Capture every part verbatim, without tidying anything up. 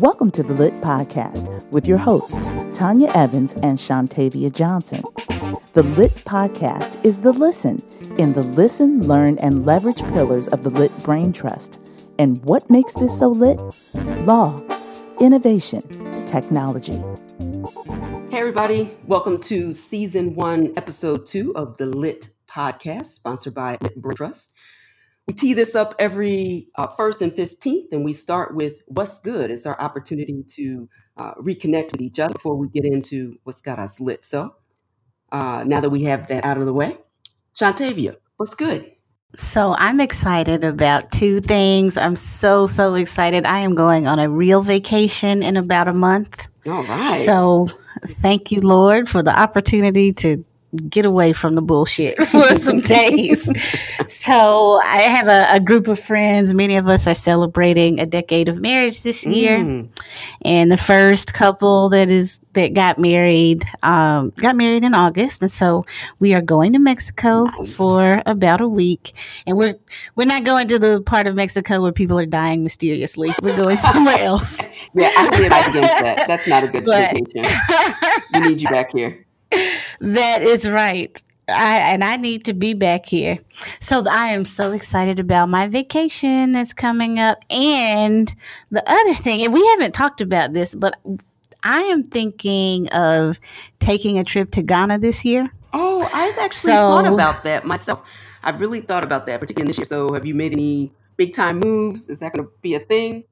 Welcome to the Lit Podcast with your hosts, Tanya Evans and Shontavia Johnson. The Lit Podcast is the listen in the listen, learn, and leverage pillars of the Lit Brain Trust. And what makes this so lit? Law, innovation, technology. Hey, everybody. Welcome to Season one, Episode two of the Lit Podcast, sponsored by Lit Brain Trust. We tee this up every uh, first and fifteenth, and we start with what's good. It's our opportunity to uh, reconnect with each other before we get into what's got us lit. So uh, now that we have that out of the way, Shontavia, what's good? So I'm excited about two things. I'm so, so excited. I am going on a real vacation in about a month. All right. So thank you, Lord, for the opportunity to get away from the bullshit for some days. So I have a, a group of friends. Many of us are celebrating a decade of marriage this year. Mm. And the first couple that is that got married, um, got married in August. And so we are going to Mexico nice. for about a week. And we're we're not going to the part of Mexico where people are dying mysteriously. We're going somewhere else. Yeah, I'm really not against that. That's not a good but, vacation. We need you back here. That is right. I, and I need to be back here. So I am so excited about my vacation that's coming up. And the other thing, and we haven't talked about this, but I am thinking of taking a trip to Ghana this year. Oh, I've actually so, thought about that myself. I've really thought about that, particularly this year. So have you made any big time moves? Is that going to be a thing?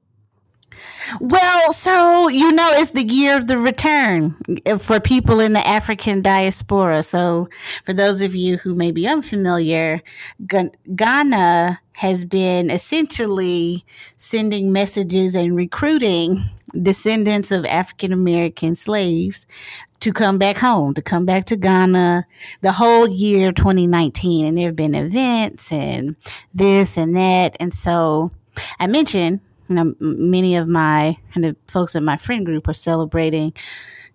Well, so, you know, it's the year of the return for people in the African diaspora. So for those of you who may be unfamiliar, Ghana has been essentially sending messages and recruiting descendants of African American slaves to come back home, to come back to Ghana the whole year twenty nineteen. And there have been events and this and that. And so I mentioned, you know, many of my kind of folks in my friend group are celebrating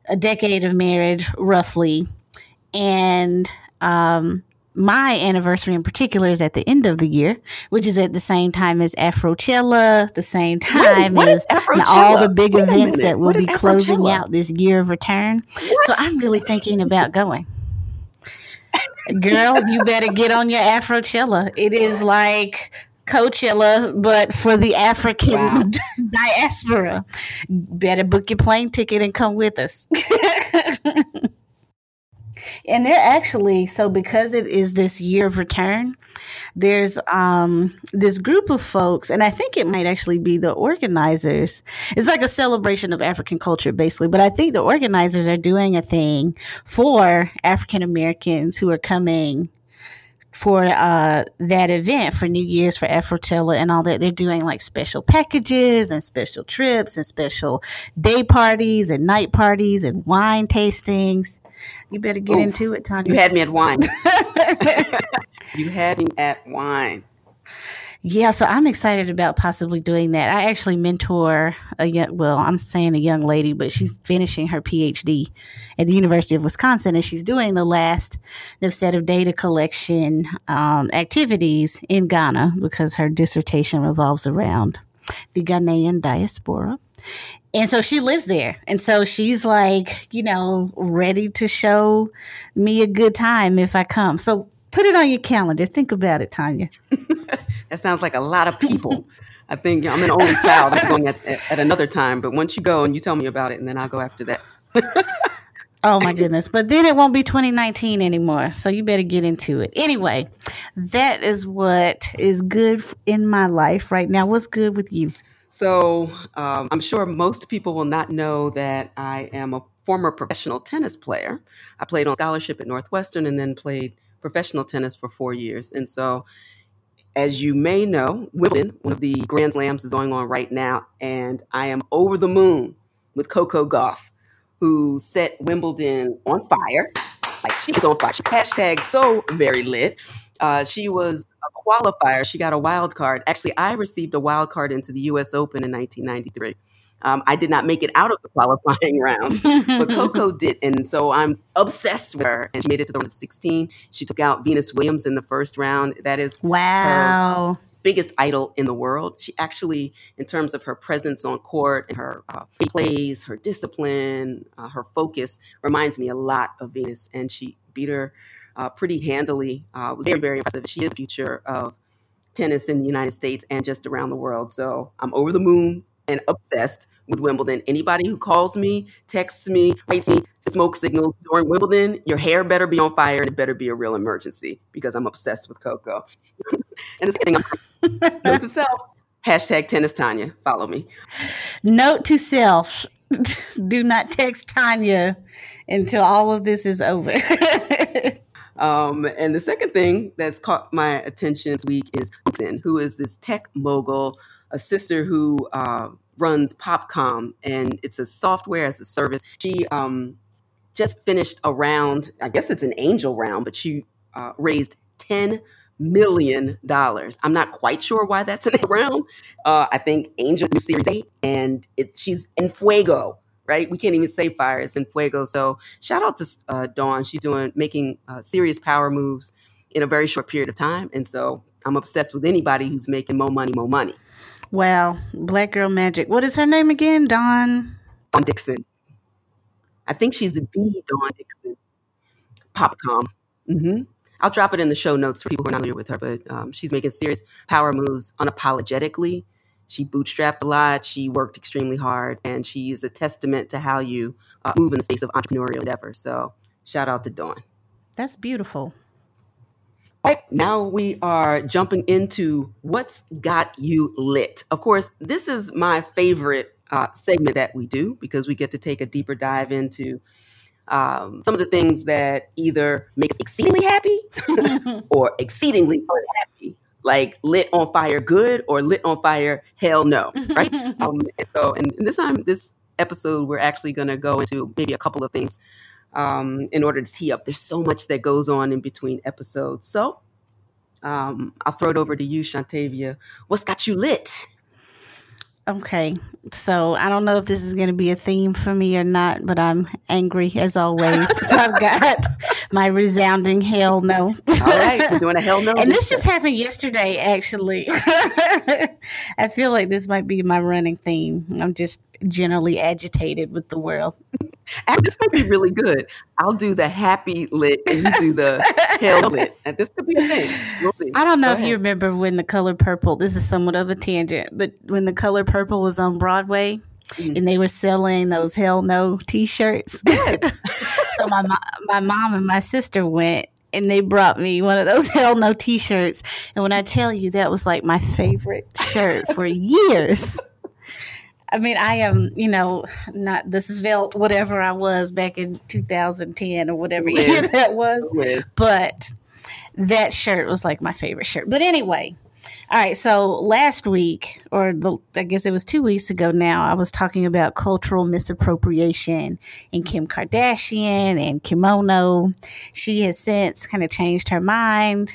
a decade of marriage, roughly. And um, my anniversary in particular is at the end of the year, which is at the same time as Afrochella, the same time Wait, as all the big Wait events that will be closing out this year of return. What? So I'm really thinking about going. Girl, you better get on your Afrochella. It is like Coachella, but for the African wow. diaspora. Better book your plane ticket and come with us. And they're actually, so because it is this year of return, there's um, this group of folks, and I think it might actually be the organizers. It's like a celebration of African culture, basically. But I think the organizers are doing a thing for African Americans who are coming for uh, that event for New Year's, for Afrochella and all that. They're doing like special packages and special trips and special day parties and night parties and wine tastings. You better get Ooh, into it, Tanya. You had me at wine. You had me at wine. Yeah, so I'm excited about possibly doing that. I actually mentor a young, well, I'm saying a young lady, but she's finishing her P H D at the University of Wisconsin, and she's doing the last set of data collection um, activities in Ghana because her dissertation revolves around the Ghanaian diaspora. And so she lives there. And so she's like, you know, ready to show me a good time if I come. So put it on your calendar. Think about it, Tanya. That sounds like a lot of people. I think you know, I'm an only child. I'm going at, at, at another time. But once you go and you tell me about it, and then I'll go after that. Oh, my goodness. But then it won't be twenty nineteen anymore. So you better get into it. Anyway, that is what is good in my life right now. What's good with you? So um, I'm sure most people will not know that I am a former professional tennis player. I played on scholarship at Northwestern and then played professional tennis for four years. And so, as you may know, Wimbledon, one of the Grand Slams, is going on right now. And I am over the moon with Coco Gauff, who set Wimbledon on fire. Like, she was on fire. She hashtag so very lit. Uh, she was a qualifier. She got a wild card. Actually, I received a wild card into the U S Open in nineteen ninety-three. Um, I did not make it out of the qualifying rounds, but Coco did. And so I'm obsessed with her. And she made it to the round of sixteen. She took out Venus Williams in the first round. That is wow. Her biggest idol in the world. She actually, in terms of her presence on court and her uh, plays, her discipline, uh, her focus, reminds me a lot of Venus. And she beat her uh, pretty handily. Uh, was very, very impressive. She is the future of tennis in the United States and just around the world. So I'm over the moon and obsessed with Wimbledon. Anybody who calls me, texts me, writes me smoke signals during Wimbledon, your hair better be on fire and it better be a real emergency because I'm obsessed with Coco. And the same thing, I'm note to self, hashtag tennis Tanya, follow me. Note to self, do not text Tanya until all of this is over. Um, and the second thing that's caught my attention this week is Dixon, who is this tech mogul, a sister who uh, runs Popcom, and it's a software as a service. She um, just finished a round, I guess it's an angel round, but she uh, raised ten million dollars. I'm not quite sure why that's an angel round. Uh, I think angel new series eight, and it's, she's en fuego. Right? We can't even say fire. It's in fuego. So shout out to uh, Dawn. She's doing making uh, serious power moves in a very short period of time. And so I'm obsessed with anybody who's making more money, more money. Wow. Black girl magic. What is her name again? Dawn? Dawn Dixon. I think she's the D Dawn Dixon. Popcom. Mm-hmm. I'll drop it in the show notes for people who are not familiar with her, but um, she's making serious power moves unapologetically. She bootstrapped a lot. She worked extremely hard, and she is a testament to how you uh, move in the space of entrepreneurial endeavor. So shout out to Dawn. That's beautiful. All right, now we are jumping into what's got you lit. Of course, this is my favorite uh, segment that we do because we get to take a deeper dive into um, some of the things that either makes exceedingly happy or exceedingly unhappy. Like lit on fire good or lit on fire hell no, right? um, and so, and this time, this episode, we're actually going to go into maybe a couple of things um, in order to tee up. There's so much that goes on in between episodes. So um, I'll throw it over to you, Shontavia. What's got you lit? Okay, so I don't know if this is going to be a theme for me or not, but I'm angry as always. So I've got my resounding hell no. All right, we're doing a hell no. And this just happened yesterday, actually. I feel like this might be my running theme. I'm just generally agitated with the world. And this might be really good. I'll do the happy lit and you do the hell lit. And this could be a thing. We'll see. I don't know Go if ahead. You remember when The Color Purple, this is somewhat of a tangent, but when The Color Purple was on Broadway, mm-hmm. and they were selling those hell no t-shirts. So my, my mom and my sister went and they brought me one of those hell no t-shirts. And when I tell you, that was like my favorite shirt for years. I mean, I am, you know, not the svelte, whatever I was back in two thousand ten or whatever Liz. year that was. Liz. But that shirt was like my favorite shirt. But anyway, all right. So last week, or the, I guess it was two weeks ago now, I was talking about cultural misappropriation in Kim Kardashian and Kimono. She has since kind of changed her mind.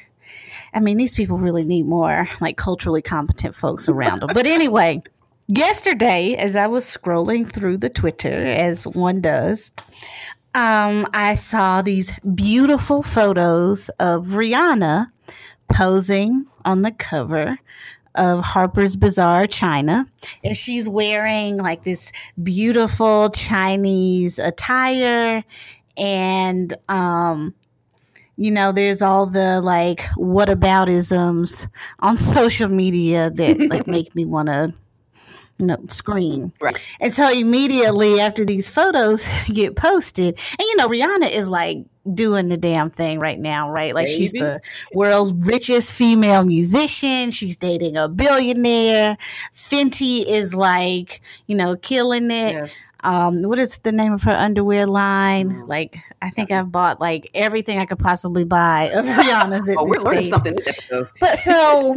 I mean, these people really need more like culturally competent folks around them. But anyway. Yesterday, as I was scrolling through the Twitter, as one does, um, I saw these beautiful photos of Rihanna posing on the cover of Harper's Bazaar, China. And she's wearing like this beautiful Chinese attire. And, um, you know, there's all the like whataboutisms on social media that like make me want to. No, screen. Right. And so immediately after these photos get posted, and you know, Rihanna is like doing the damn thing right now, right? Like Baby. She's the world's richest female musician. She's dating a billionaire. Fenty is like, you know, killing it. Yes. Um, what is the name of her underwear line? Mm-hmm. Like, I think I've bought like everything I could possibly buy of Rihanna's at oh, this stage. Something. But so...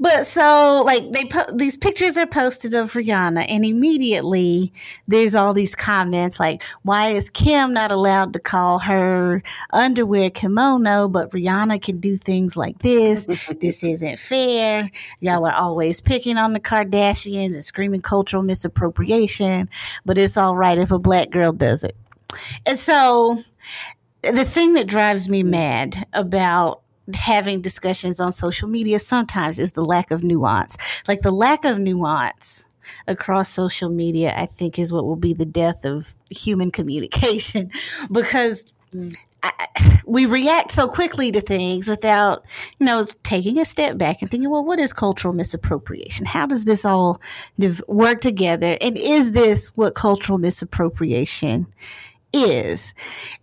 But so, like, they po- these pictures are posted of Rihanna, and immediately there's all these comments like, why is Kim not allowed to call her underwear kimono, but Rihanna can do things like this? This isn't fair. Y'all are always picking on the Kardashians and screaming cultural misappropriation, but it's all right if a black girl does it. And so the thing that drives me mad about having discussions on social media sometimes is the lack of nuance. Like the lack of nuance across social media, I think, is what will be the death of human communication, because mm. I, we react so quickly to things without, you know, taking a step back and thinking, well, what is cultural misappropriation? How does this all div- work together? And is this what cultural misappropriation is?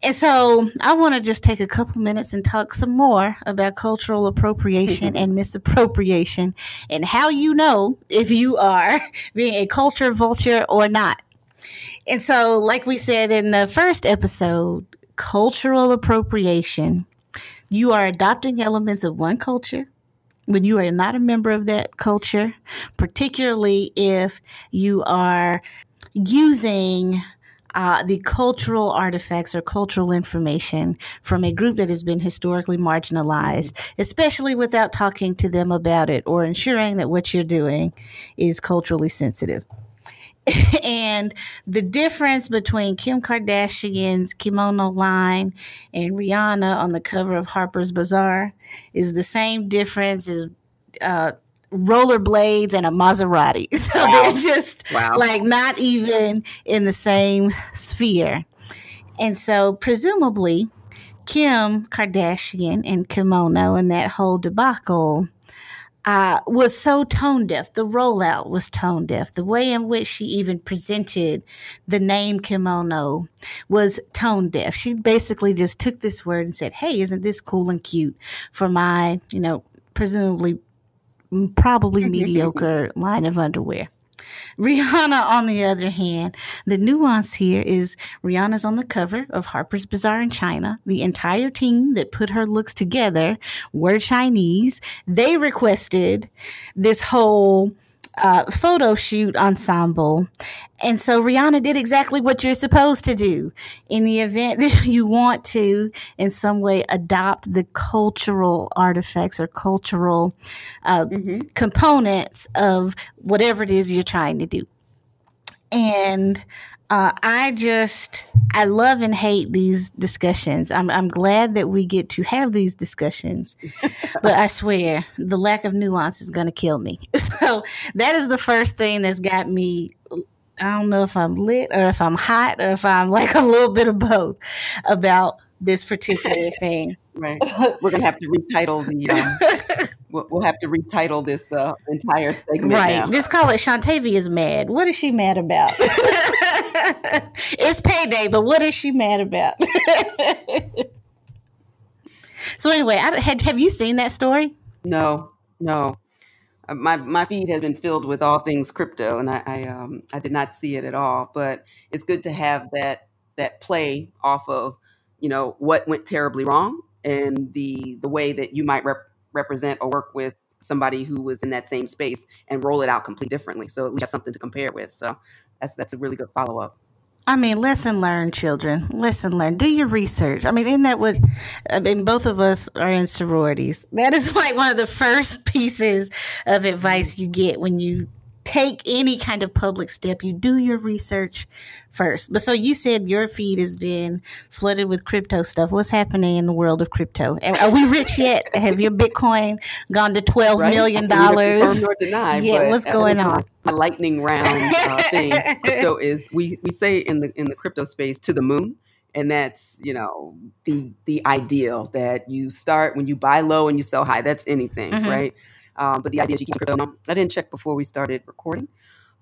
And so I want to just take a couple minutes and talk some more about cultural appropriation and misappropriation and how you know if you are being a culture vulture or not. And so, like we said in the first episode, cultural appropriation, you are adopting elements of one culture when you are not a member of that culture, particularly if you are using Uh, the cultural artifacts or cultural information from a group that has been historically marginalized, especially without talking to them about it or ensuring that what you're doing is culturally sensitive. And the difference between Kim Kardashian's Kimono line and Rihanna on the cover of Harper's Bazaar is the same difference as uh, rollerblades and a Maserati. So wow. they're just wow. like not even in the same sphere. And so presumably Kim Kardashian and Kimono and that whole debacle uh, was so tone deaf. The rollout was tone deaf. The way in which she even presented the name Kimono was tone deaf. She basically just took this word and said, hey, isn't this cool and cute for my, you know, presumably probably mediocre line of underwear. Rihanna, on the other hand, the nuance here is Rihanna's on the cover of Harper's Bazaar in China. The entire team that put her looks together were Chinese. They requested this whole uh, photo shoot ensemble. And so Rihanna did exactly what you're supposed to do in the event that you want to, in some way, adopt the cultural artifacts or cultural uh, mm-hmm. components of whatever it is you're trying to do. And uh, I just, I love and hate these discussions. I'm, I'm glad that we get to have these discussions, but I swear the lack of nuance is going to kill me. So that is the first thing that's got me. I don't know if I'm lit or if I'm hot or if I'm like a little bit of both about this particular thing. Right. We're going to have to retitle the, um, we'll, we'll have to retitle this uh, entire segment. Right. Now. Just call it Shontavia is mad. What is she mad about? It's payday, but what is she mad about? So anyway, I, had, have you seen that story? No, no. My my feed has been filled with all things crypto, and I I, um, I did not see it at all. But it's good to have that that play off of, you know, what went terribly wrong and the the way that you might rep- represent or work with somebody who was in that same space and roll it out completely differently. So at least you have something to compare with. So that's that's a really good follow up. I mean, lesson learned, children. Lesson learned. Do your research. I mean, isn't that what, I mean, both of us are in sororities. That is like one of the first pieces of advice you get when you take any kind of public step. You do your research first. But so you said your feed has been flooded with crypto stuff. What's happening in the world of crypto? Are we rich yet? Have your Bitcoin gone to twelve right? million dollars? Or deny, yeah, what's going on? A lightning round uh, thing. Crypto is we, we say in the in the crypto space to the moon, and that's, you know, the the ideal that you start when you buy low and you sell high. That's anything, mm-hmm. right? Um, but the idea is you keep crypto. I didn't check before we started recording,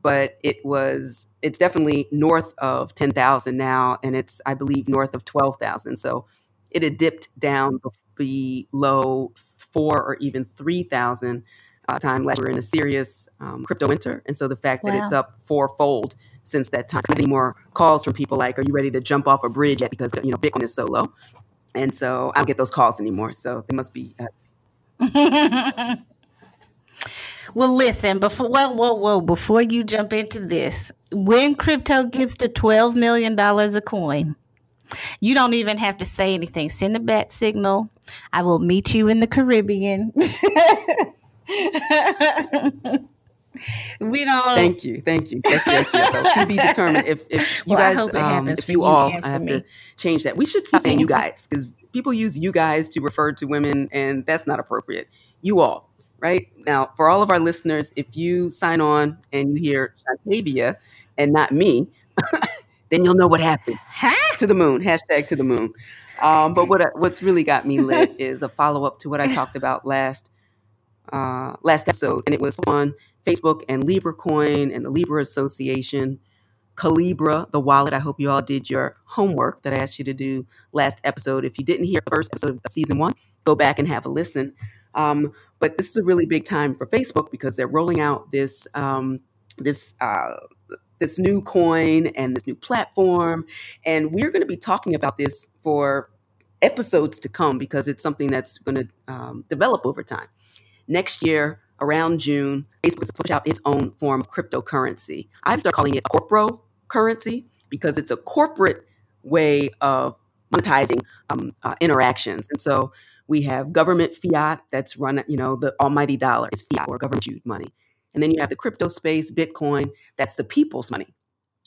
but it was it's definitely north of ten thousand now, and it's I believe north of twelve thousand. So it had dipped down below four or even three thousand uh, time last year in a serious um, crypto winter, and so the fact wow. that it's up fourfold since that time. Many more calls from people like, "Are you ready to jump off a bridge yet?" Because you know Bitcoin is so low, and so I don't get those calls anymore. So they must be. Uh, Well, listen, before, whoa, whoa, whoa, before you jump into this, when crypto gets to twelve million dollars a coin, you don't even have to say anything. Send a bat signal. I will meet you in the Caribbean. We don't. Thank you. Thank you. Yes, yes, yes. So to be determined if, if you well, guys, I hope it um, if you, you all, I have me. to change that. We should stop saying you guys, because people use you guys to refer to women, and that's not appropriate. You all, right? Now, for all of our listeners, if you sign on and you hear Shontavia and not me, then you'll know what happened. Huh? To the moon. Hashtag to the moon. Um, but what I, what's really got me lit is a follow-up to what I talked about last uh, last episode. And it was on Facebook and Libra Coin and the Libra Association, Calibra, the wallet. I hope you all did your homework that I asked you to do last episode. If you didn't hear the first episode of season one, go back and have a listen. Um, but this is a really big time for Facebook because they're rolling out this um, this uh, this new coin and this new platform. And we're going to be talking about this for episodes to come because it's something that's going to um, develop over time. Next year, around June, Facebook is going to push out its own form of cryptocurrency. I've started calling it corpro currency because it's a corporate way of monetizing um, uh, interactions. And so we have government fiat that's run, you know, the almighty dollar is fiat or government money. And then you have the crypto space, Bitcoin, that's the people's money.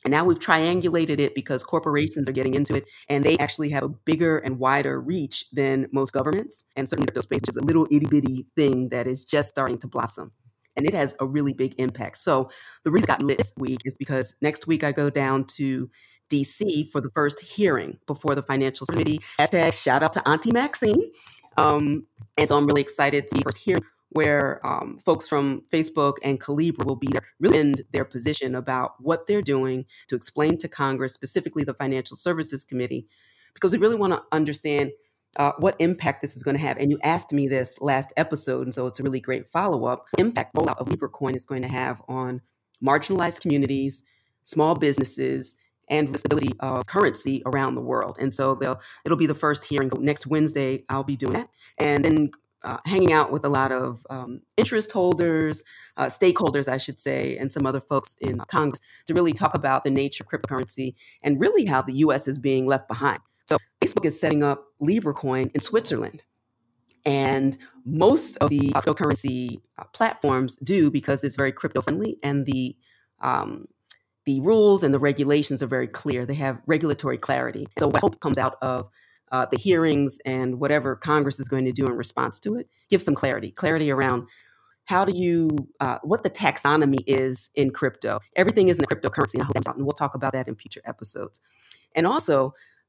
And now we've triangulated it because corporations are getting into it, and they actually have a bigger and wider reach than most governments. And certainly crypto space is a little itty bitty thing that is just starting to blossom. And it has a really big impact. So the reason I got lit this week is because next week I go down to D C for the first hearing before the financial committee. Hashtag shout out to Auntie Maxine. Um, and so I'm really excited to be first hearing where um, folks from Facebook and Calibra will be really in their position about what they're doing to explain to Congress, specifically the Financial Services Committee, because we really want to understand uh, what impact this is going to have. And you asked me this last episode, and so it's a really great follow-up. The impact rollout of Libra Coin is going to have on marginalized communities, small businesses, and visibility of currency around the world. And so they'll, it'll be the first hearing. So next Wednesday, I'll be doing that. And then Uh, hanging out with a lot of um, interest holders, uh, stakeholders, I should say, and some other folks in Congress to really talk about the nature of cryptocurrency and really how the U S is being left behind. So Facebook is setting up Libra Coin in Switzerland. And most of the cryptocurrency uh, platforms do because it's very crypto friendly, and the um, the rules and the regulations are very clear. They have regulatory clarity. So what I hope comes out of Uh, the hearings and whatever Congress is going to do in response to it, give some clarity, clarity around how do you, uh, what the taxonomy is in crypto. Everything isn't a cryptocurrency, and I hope and we'll talk about that in future episodes. And also,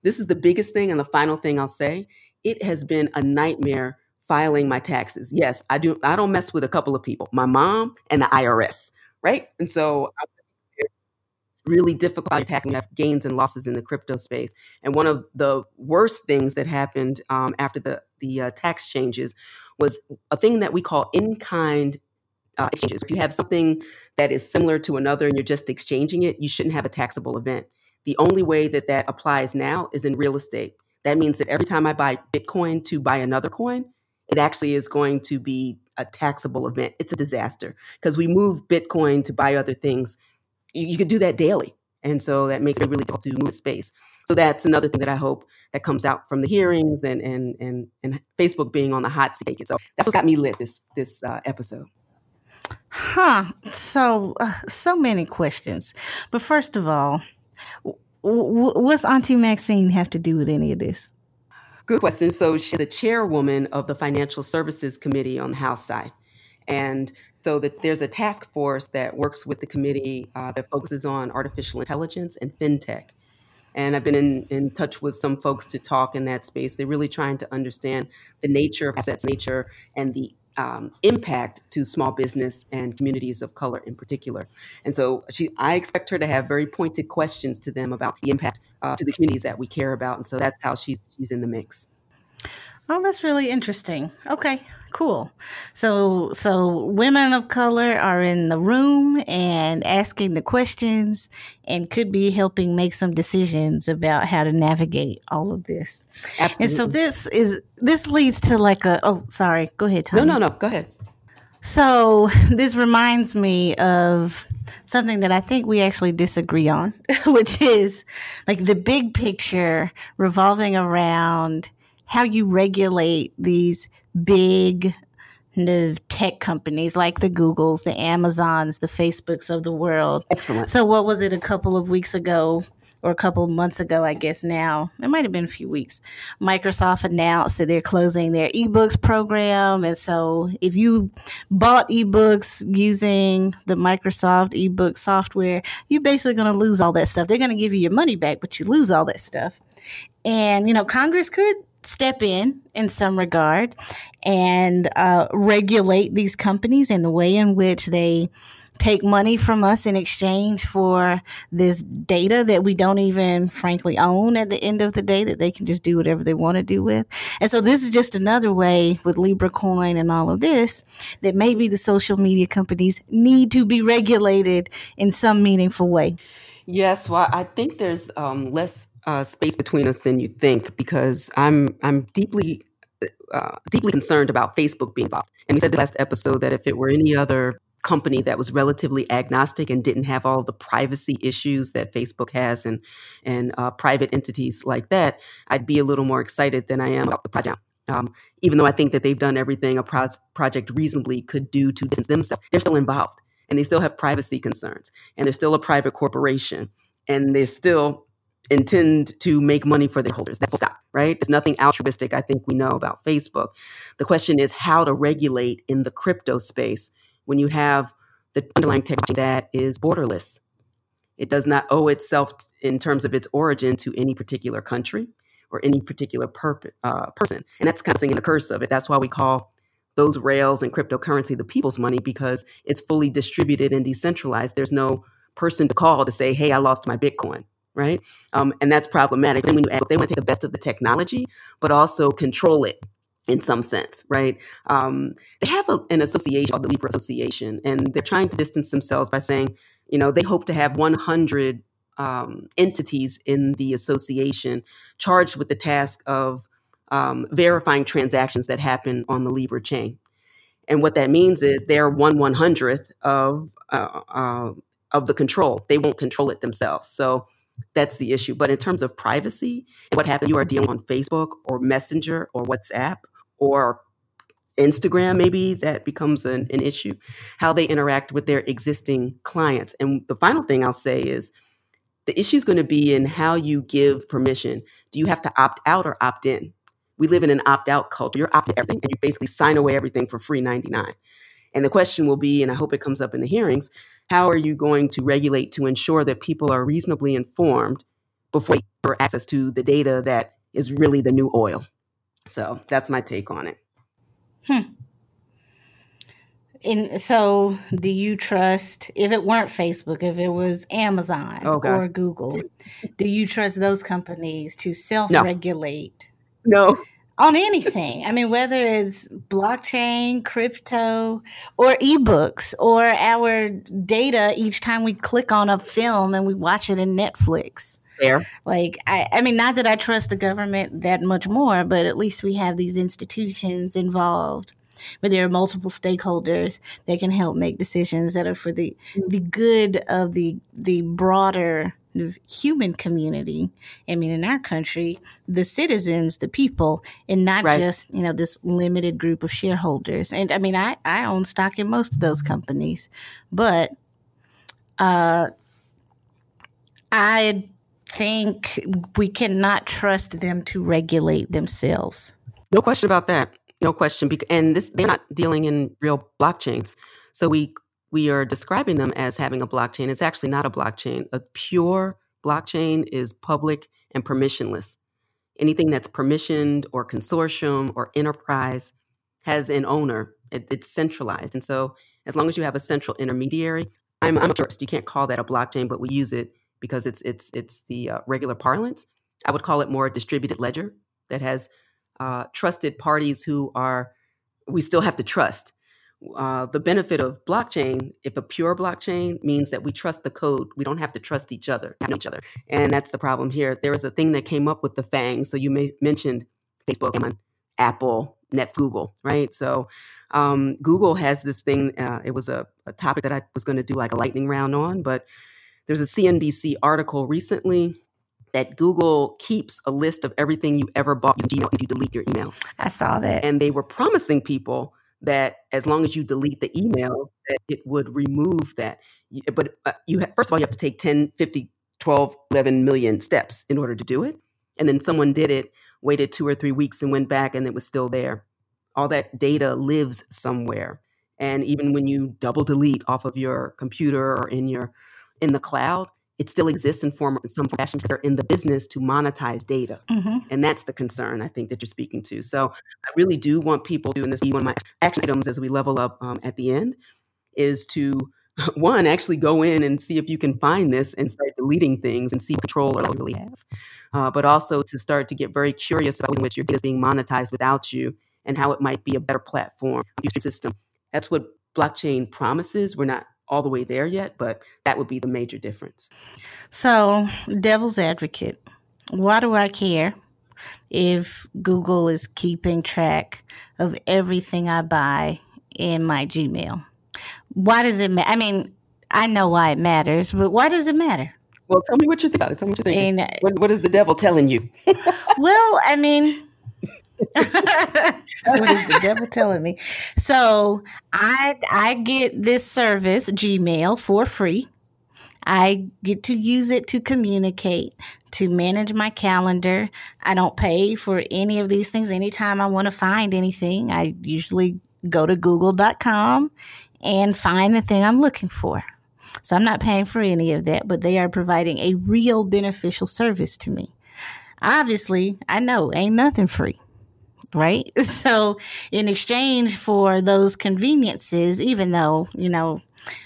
this is the biggest thing and the final thing I'll say, it has been a nightmare filing my taxes. Yes, I do. I don't mess with a couple of people, my mom and the I R S, right? And so I'm really difficult attacking gains and losses in the crypto space. And one of the worst things that happened um, after the, the uh, tax changes was a thing that we call in-kind uh, exchanges. If you have something that is similar to another and you're just exchanging it, you shouldn't have a taxable event. The only way that that applies now is in real estate. That means that every time I buy Bitcoin to buy another coin, it actually is going to be a taxable event. It's a disaster because we move Bitcoin to buy other things. You could do that daily. And so that makes it really difficult to move space. So that's another thing that I hope that comes out from the hearings and and and, and Facebook being on the hot seat. So that's what got me lit this this uh, episode. Huh. So, uh, so many questions. But first of all, w- w- what's Auntie Maxine have to do with any of this? Good question. So she's the chairwoman of the Financial Services Committee on the House side. And so that there's a task force that works with the committee uh, that focuses on artificial intelligence and fintech. And I've been in, in touch with some folks to talk in that space. They're really trying to understand the nature of assets, nature, and the um, impact to small business and communities of color in particular. And so she, I expect her to have very pointed questions to them about the impact uh, to the communities that we care about. And so that's how she's, she's in the mix. Oh, that's really interesting. Okay, cool. So so women of color are in the room and asking the questions and could be helping make some decisions about how to navigate all of this. Absolutely. And so this is this leads to like a oh, sorry. Go ahead, Tanya. No, no, no. Go ahead. So this reminds me of something that I think we actually disagree on, which is like the big picture revolving around how you regulate these big massive tech companies like the Googles, the Amazons, the Facebooks of the world. Excellent. So what was it a couple of weeks ago or a couple of months ago, I guess now, it might have been a few weeks, Microsoft announced that they're closing their ebooks program. And so if you bought ebooks using the Microsoft ebook software, you're basically going to lose all that stuff. They're going to give you your money back, but you lose all that stuff. And, you know, Congress could step in in some regard and uh, regulate these companies in the way in which they take money from us in exchange for this data that we don't even frankly own at the end of the day, that they can just do whatever they want to do with. And so this is just another way with Libra Coin and all of this that maybe the social media companies need to be regulated in some meaningful way. Yes, well, I think there's um, less uh, space between us than you think, because I'm I'm deeply uh, deeply concerned about Facebook being involved. And we said this last episode that if it were any other company that was relatively agnostic and didn't have all the privacy issues that Facebook has and and uh, private entities like that, I'd be a little more excited than I am about the project. Um, even though I think that they've done everything a pro- project reasonably could do to distance themselves, they're still involved and they still have privacy concerns and they're still a private corporation and they still intend to make money for their holders. That will stop, right? There's nothing altruistic I think we know about Facebook. The question is how to regulate in the crypto space when you have the underlying technology that is borderless. It does not owe itself in terms of its origin to any particular country or any particular perp- uh, person. And that's kind of saying the curse of it. That's why we call those rails and cryptocurrency the people's money, because it's fully distributed and decentralized. There's no person to call to say, hey, I lost my Bitcoin, right? Um, and that's problematic. And when you add, they want to take the best of the technology, but also control it in some sense, right? Um, they have a, an association called the Libra Association, and they're trying to distance themselves by saying, you know, they hope to have one hundred um, entities in the association charged with the task of um, verifying transactions that happen on the Libra chain. And what that means is they're one one hundredth of uh, uh, of the control. They won't control it themselves. So that's the issue. But in terms of privacy, what happens? You are dealing on Facebook or Messenger or WhatsApp or Instagram, maybe that becomes an, an issue, how they interact with their existing clients. And the final thing I'll say is the issue is going to be in how you give permission. Do you have to opt out or opt in? We live in an opt-out culture. You're opting everything, and you basically sign away everything for free ninety-nine. And the question will be, and I hope it comes up in the hearings, how are you going to regulate to ensure that people are reasonably informed before they have access to the data that is really the new oil? So that's my take on it. Hmm. And so do you trust, if it weren't Facebook, if it was Amazon oh, God. or Google, do you trust those companies to self-regulate? No. no. On anything. I mean, whether it's blockchain, crypto, or ebooks, or our data each time we click on a film and we watch it in Netflix. Fair. Like, I, I mean, not that I trust the government that much more, but at least we have these institutions involved where there are multiple stakeholders that can help make decisions that are for the the good of the the broader human community. I mean, in our country, the citizens, the people, and not right. just, you know, this limited group of shareholders. And I mean, I, I own stock in most of those companies, but uh, I think we cannot trust them to regulate themselves. No question about that. No question. And this, they're not dealing in real blockchains. So we we are describing them as having a blockchain. It's actually not a blockchain. A pure blockchain is public and permissionless. Anything that's permissioned or consortium or enterprise has an owner. It, it's centralized. And so as long as you have a central intermediary, I'm, I'm sure you can't call that a blockchain, but we use it because it's it's it's the uh, regular parlance. I would call it more a distributed ledger that has uh, trusted parties who are, we still have to trust. Uh, the benefit of blockchain, if a pure blockchain, means that we trust the code. We don't have to trust each other, know each other. And that's the problem here. There was a thing that came up with the FAANG. So you may, mentioned Facebook, Amazon, Apple, Net, Google, right? So um, Google has this thing. Uh, it was a, a topic that I was going to do like a lightning round on, but there's a C N B C article recently that Google keeps a list of everything you ever bought using Gmail if you delete your emails. I saw that. And they were promising people that as long as you delete the emails, that it would remove that. But you have, first of all, you have to take ten, fifty, twelve, eleven million steps in order to do it. And then someone did it, waited two or three weeks and went back and it was still there. All that data lives somewhere. And even when you double delete off of your computer or in your in the cloud, it still exists in form in some fashion because they're in the business to monetize data. Mm-hmm. And that's the concern, I think, that you're speaking to. So I really do want people doing this. One of my action items as we level up um, at the end is to, one, actually go in and see if you can find this and start deleting things and see what control you really have. Uh, but also to start to get very curious about what your data is being monetized without you and how it might be a better platform, future system. That's what blockchain promises. We're not all the way there yet, but that would be the major difference. So, devil's advocate, why do I care if Google is keeping track of everything I buy in my Gmail? Why does it matter? I mean, I know why it matters, but why does it matter? Well, tell me what you think about it. Tell me what you're thinking. And, what, what is the devil telling you? Well, I mean... What is the devil telling me? So I I get this service, Gmail, for free. I get to use it to communicate, to manage my calendar. I don't pay for any of these things. Anytime I want to find anything, I usually go to google dot com and find the thing I'm looking for. So I'm not paying for any of that, but they are providing a real beneficial service to me. Obviously, I know ain't nothing free. Right. So in exchange for those conveniences, even though, you know,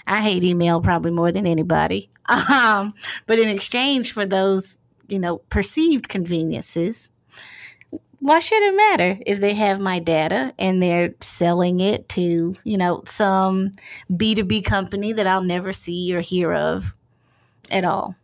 I hate email probably more than anybody. Um, but in exchange for those, you know, perceived conveniences, why should it matter if they have my data and they're selling it to, you know, some B two B company that I'll never see or hear of at all?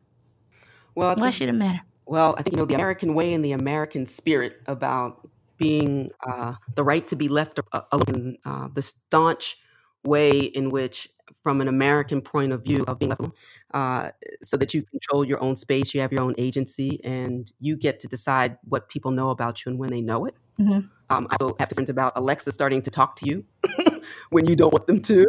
Well, why should it matter? Well, I think, you know, the American way and the American spirit about being uh, the right to be left alone, uh, the staunch way in which, from an American point of view, of being left alone, uh, so that you control your own space, you have your own agency, and you get to decide what people know about you and when they know it. Mm-hmm. Um, I also have concerns about Alexa starting to talk to you when you don't want them to,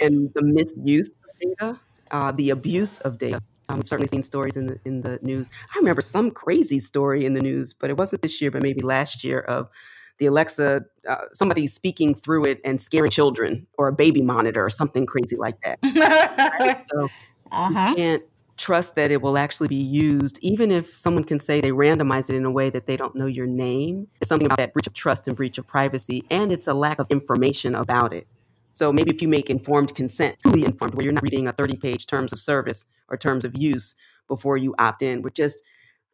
and the misuse of data, uh, the abuse of data. Um, I've certainly seen stories in the in the news. I remember some crazy story in the news, but it wasn't this year, but maybe last year, of the Alexa, uh, somebody speaking through it and scaring children, or a baby monitor or something crazy like that. Right? So uh-huh. You can't trust that it will actually be used, even if someone can say they randomize it in a way that they don't know your name. There's something about that breach of trust and breach of privacy, and it's a lack of information about it. So maybe if you make informed consent, truly informed, where you're not reading a thirty-page terms of service or terms of use before you opt in. We're just,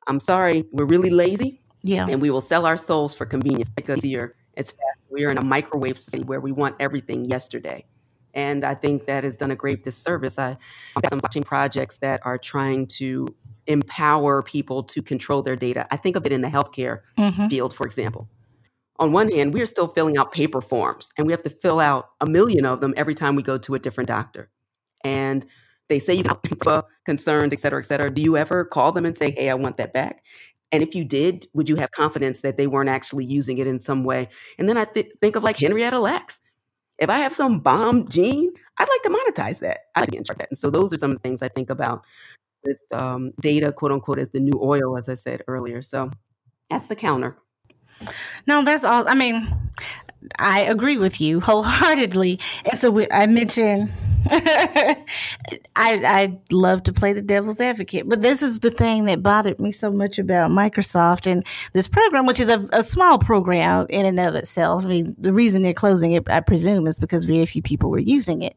I'm sorry, we're really lazy. Yeah. And we will sell our souls for convenience. It's easier. It's faster. We are in a microwave city where we want everything yesterday. And I think that has done a great disservice. I've got some blockchain projects that are trying to empower people to control their data. I think of it in the healthcare mm-hmm. field, for example. On one hand, we are still filling out paper forms, and we have to fill out a million of them every time we go to a different doctor. And they say, you know, concerns, et cetera, et cetera. Do you ever call them and say, hey, I want that back? And if you did, would you have confidence that they weren't actually using it in some way? And then I th- think of like Henrietta Lacks. If I have some bomb gene, I'd like to monetize that. I'd like to inject that. And so those are some of the things I think about with um, data, quote unquote, as the new oil, as I said earlier. So that's the counter. No, that's all. I mean, I agree with you wholeheartedly. And so we, I mentioned I, I love to play the devil's advocate, but this is the thing that bothered me so much about Microsoft and this program, which is a, a small program in and of itself. I mean, the reason they're closing it, I presume, is because very few people were using it.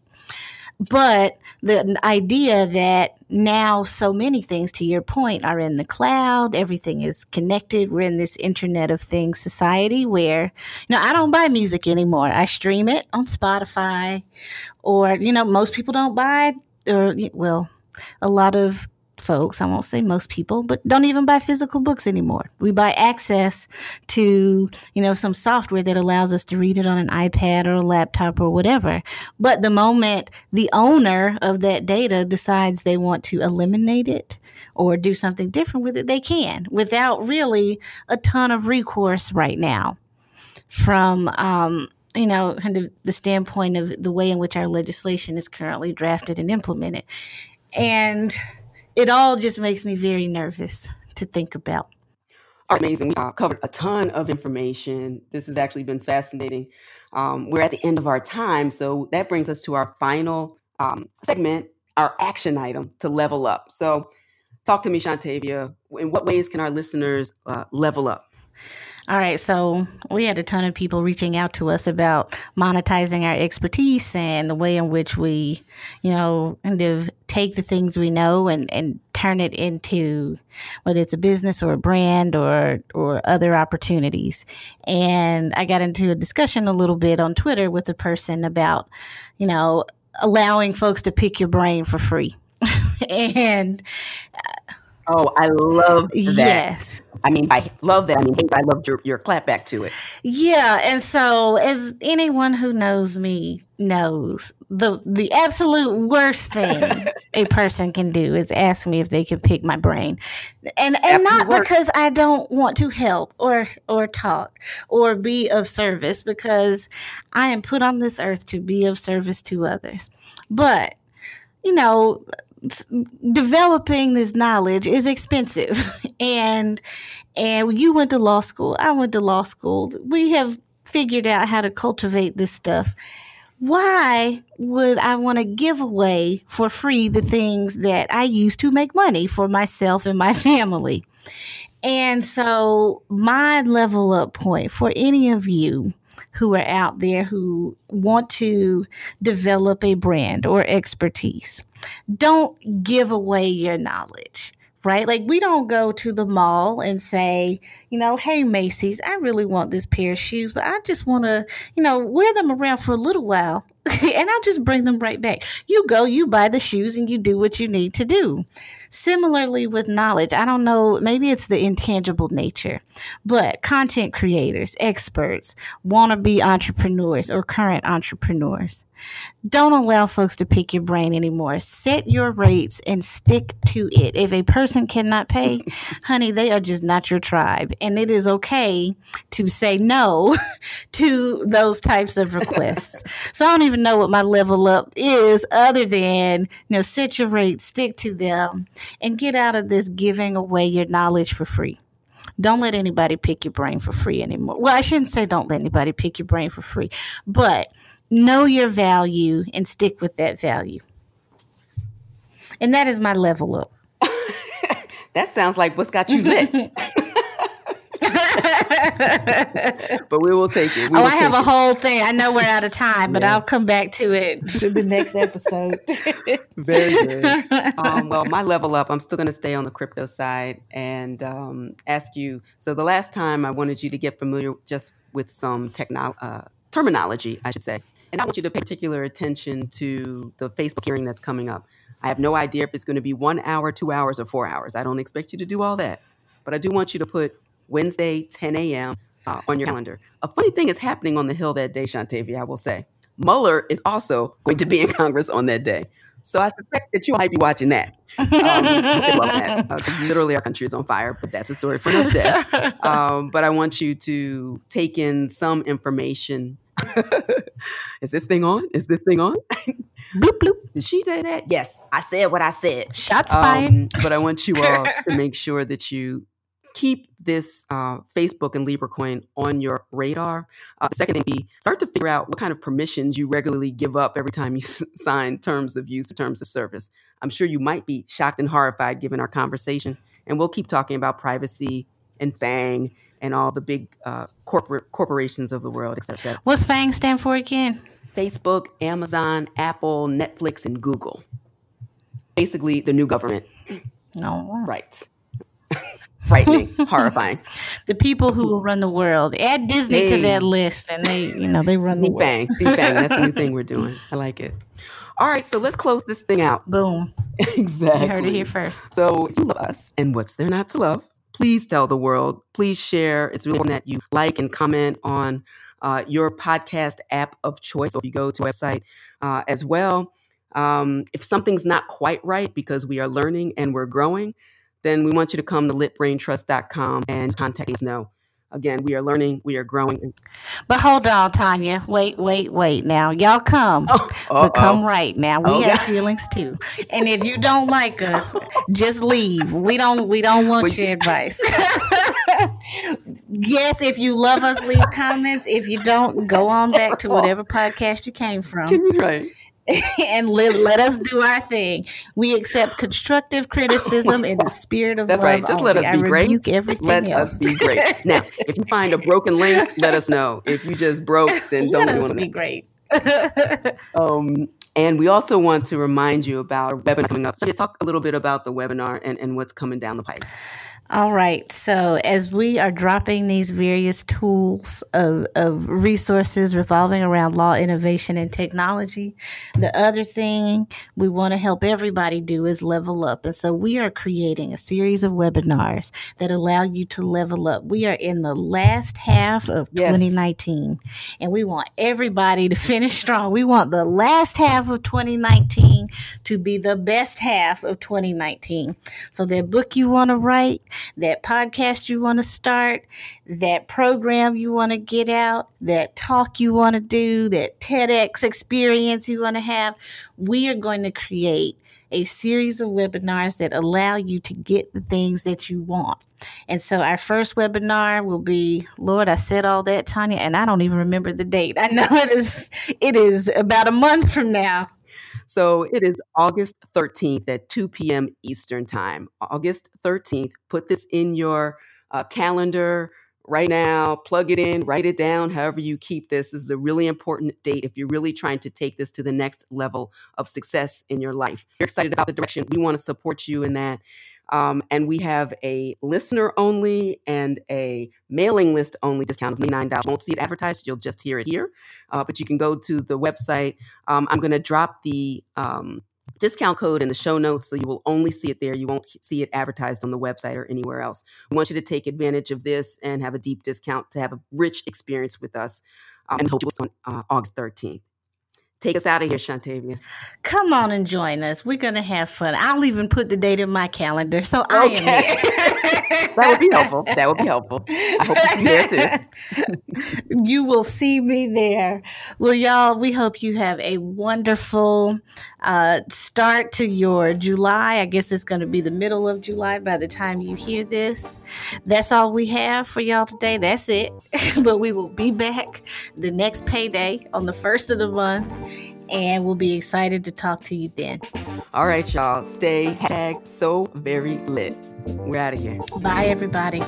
But the idea that now so many things, to your point, are in the cloud, everything is connected. We're in this Internet of Things society where, you know, I don't buy music anymore. I stream it on Spotify, or, you know, most people don't buy, or, well, a lot of folks, I won't say most people, but don't even buy physical books anymore. We buy access to, you know, some software that allows us to read it on an iPad or a laptop or whatever. But the moment the owner of that data decides they want to eliminate it or do something different with it, they can, without really a ton of recourse right now from um, you know, kind of the standpoint of the way in which our legislation is currently drafted and implemented. And it all just makes me very nervous to think about. Amazing. We covered a ton of information. This has actually been fascinating. Um, we're at the end of our time. So that brings us to our final um, segment, our action item to level up. So talk to me, Shontavia. In what ways can our listeners uh, level up? All right. So we had a ton of people reaching out to us about monetizing our expertise and the way in which we, you know, kind of take the things we know and, and turn it into whether it's a business or a brand or or other opportunities. And I got into a discussion a little bit on Twitter with a person about, you know, allowing folks to pick your brain for free. and Oh, I love that. Yes. I mean, I love that. I mean, I loved your, your clap back to it. Yeah. And so as anyone who knows me knows, the the absolute worst thing a person can do is ask me if they can pick my brain. And and not worst. Because I don't want to help or or talk or be of service, because I am put on this earth to be of service to others. But, you know, developing this knowledge is expensive. and and you went to law school. I went to law school. We have figured out how to cultivate this stuff. Why would I want to give away for free the things that I use to make money for myself and my family? And so my level up point for any of you who are out there who want to develop a brand or expertise, don't give away your knowledge, right? Like, we don't go to the mall and say, you know, hey, Macy's, I really want this pair of shoes, but I just want to, you know, wear them around for a little while and I'll just bring them right back. You go, you buy the shoes and you do what you need to do. Similarly with knowledge, I don't know, maybe it's the intangible nature, but content creators, experts, wannabe entrepreneurs or current entrepreneurs, don't allow folks to pick your brain anymore. Set your rates and stick to it. If a person cannot pay, honey, they are just not your tribe. And it is okay to say no to those types of requests. So I don't even know what my level up is other than, you know, set your rates, stick to them, and get out of this giving away your knowledge for free. Don't let anybody pick your brain for free anymore. Well, I shouldn't say don't let anybody pick your brain for free, but know your value and stick with that value. And that is my level up. That sounds like what's got you lit. But we will take it. We oh, I have a it. whole thing. I know we're out of time, but yeah. I'll come back to it to the next episode. Very good. Um, well, my level up, I'm still going to stay on the crypto side and um, ask you. So the last time I wanted you to get familiar just with some techno- uh, terminology, I should say. And I want you to pay particular attention to the Facebook hearing that's coming up. I have no idea if it's going to be one hour, two hours, or four hours. I don't expect you to do all that. But I do want you to put Wednesday, ten a.m. Uh, on your calendar. A funny thing is happening on the Hill that day, Shontavia, I will say. Mueller is also going to be in Congress on that day. So I suspect that you might be watching that. Um, I love that. Uh, literally, our country is on fire, but that's a story for another day. Um, but I want you to take in some information. Is this thing on? Is this thing on? Bloop, bloop. Did she say that? Yes, I said what I said. Shots fired. Um, but I want you all to make sure that you keep this uh, Facebook and Libra coin on your radar. Uh, the second thing would be start to figure out what kind of permissions you regularly give up every time you s- sign terms of use or terms of service. I'm sure you might be shocked and horrified given our conversation. And we'll keep talking about privacy and FAANG and all the big uh, corporate corporations of the world. Except that. What's FAANG stand for again? Facebook, Amazon, Apple, Netflix, and Google. Basically, the new government. No. Right. Frightening, horrifying. The people who will run the world. Add Disney hey. to that list, and they, you know, they run the world. FAANG, FAANG. That's the new thing we're doing. I like it. All right, so let's close this thing out. Boom. Exactly. You heard it here first. So if you love us and what's there not to love, please tell the world. Please share. It's really important that you like and comment on uh, your podcast app of choice. So if you go to our website uh, as well, um, if something's not quite right because we are learning and we're growing, then we want you to come to lit brain trust dot com and contact us now. Again, we are learning, we are growing. But hold on, Tanya. Wait, wait, wait now. Y'all come. Oh, but come right now. We oh, have yeah. feelings too. And if you don't like us, just leave. We don't we don't want well, your yeah. advice. Yes, if you love us, leave comments. If you don't, go on back to whatever podcast you came from. Right. And let, let us do our thing. We accept constructive criticism oh in the spirit of That's love. That's right. Just only. Let us be I rebuke great. Everything let else. Us be great. Now, if you find a broken link, let us know. If you just broke, then don't let us be know. Great. um, and we also want to remind you about our webinar coming up. So talk a little bit about the webinar and, and what's coming down the pipe. All right. So as we are dropping these various tools of, of resources revolving around law, innovation, and technology, the other thing we want to help everybody do is level up. And so we are creating a series of webinars that allow you to level up. We are in the last half of yes. twenty nineteen, and we want everybody to finish strong. We want the last half of twenty nineteen to be the best half of twenty nineteen. So that book you want to write, that podcast you want to start, that program you want to get out, that talk you want to do, that TEDx experience you want to have, we are going to create a series of webinars that allow you to get the things that you want. And so our first webinar will be, Lord, I said all that, Tanya, and I don't even remember the date. I know it is, it is about a month from now. So it is August thirteenth at two p.m. Eastern time. August thirteenth. Put this in your uh, calendar right now. Plug it in. Write it down. However you keep this. This is a really important date if you're really trying to take this to the next level of success in your life. You're excited about the direction. We want to support you in that. Um, and we have a listener only and a mailing list only discount of nine dollars. You won't see it advertised. You'll just hear it here. Uh, but you can go to the website. Um, I'm going to drop the um, discount code in the show notes. So you will only see it there. You won't see it advertised on the website or anywhere else. We want you to take advantage of this and have a deep discount to have a rich experience with us. Um, and hope you will see on uh, August thirteenth. Take us out of here, Shontavia. Come on and join us. We're going to have fun. I'll even put the date in my calendar. So I okay. am there. That would be helpful. That would be helpful. I hope you see there too. You will see me there. Well, y'all, we hope you have a wonderful uh, start to your July. I guess it's going to be the middle of July by the time you hear this. That's all we have for y'all today. That's it. But we will be back the next payday on the first of the month. And we'll be excited to talk to you then. All right, y'all. Stay hashtag so very lit. We're out of here. Bye, everybody.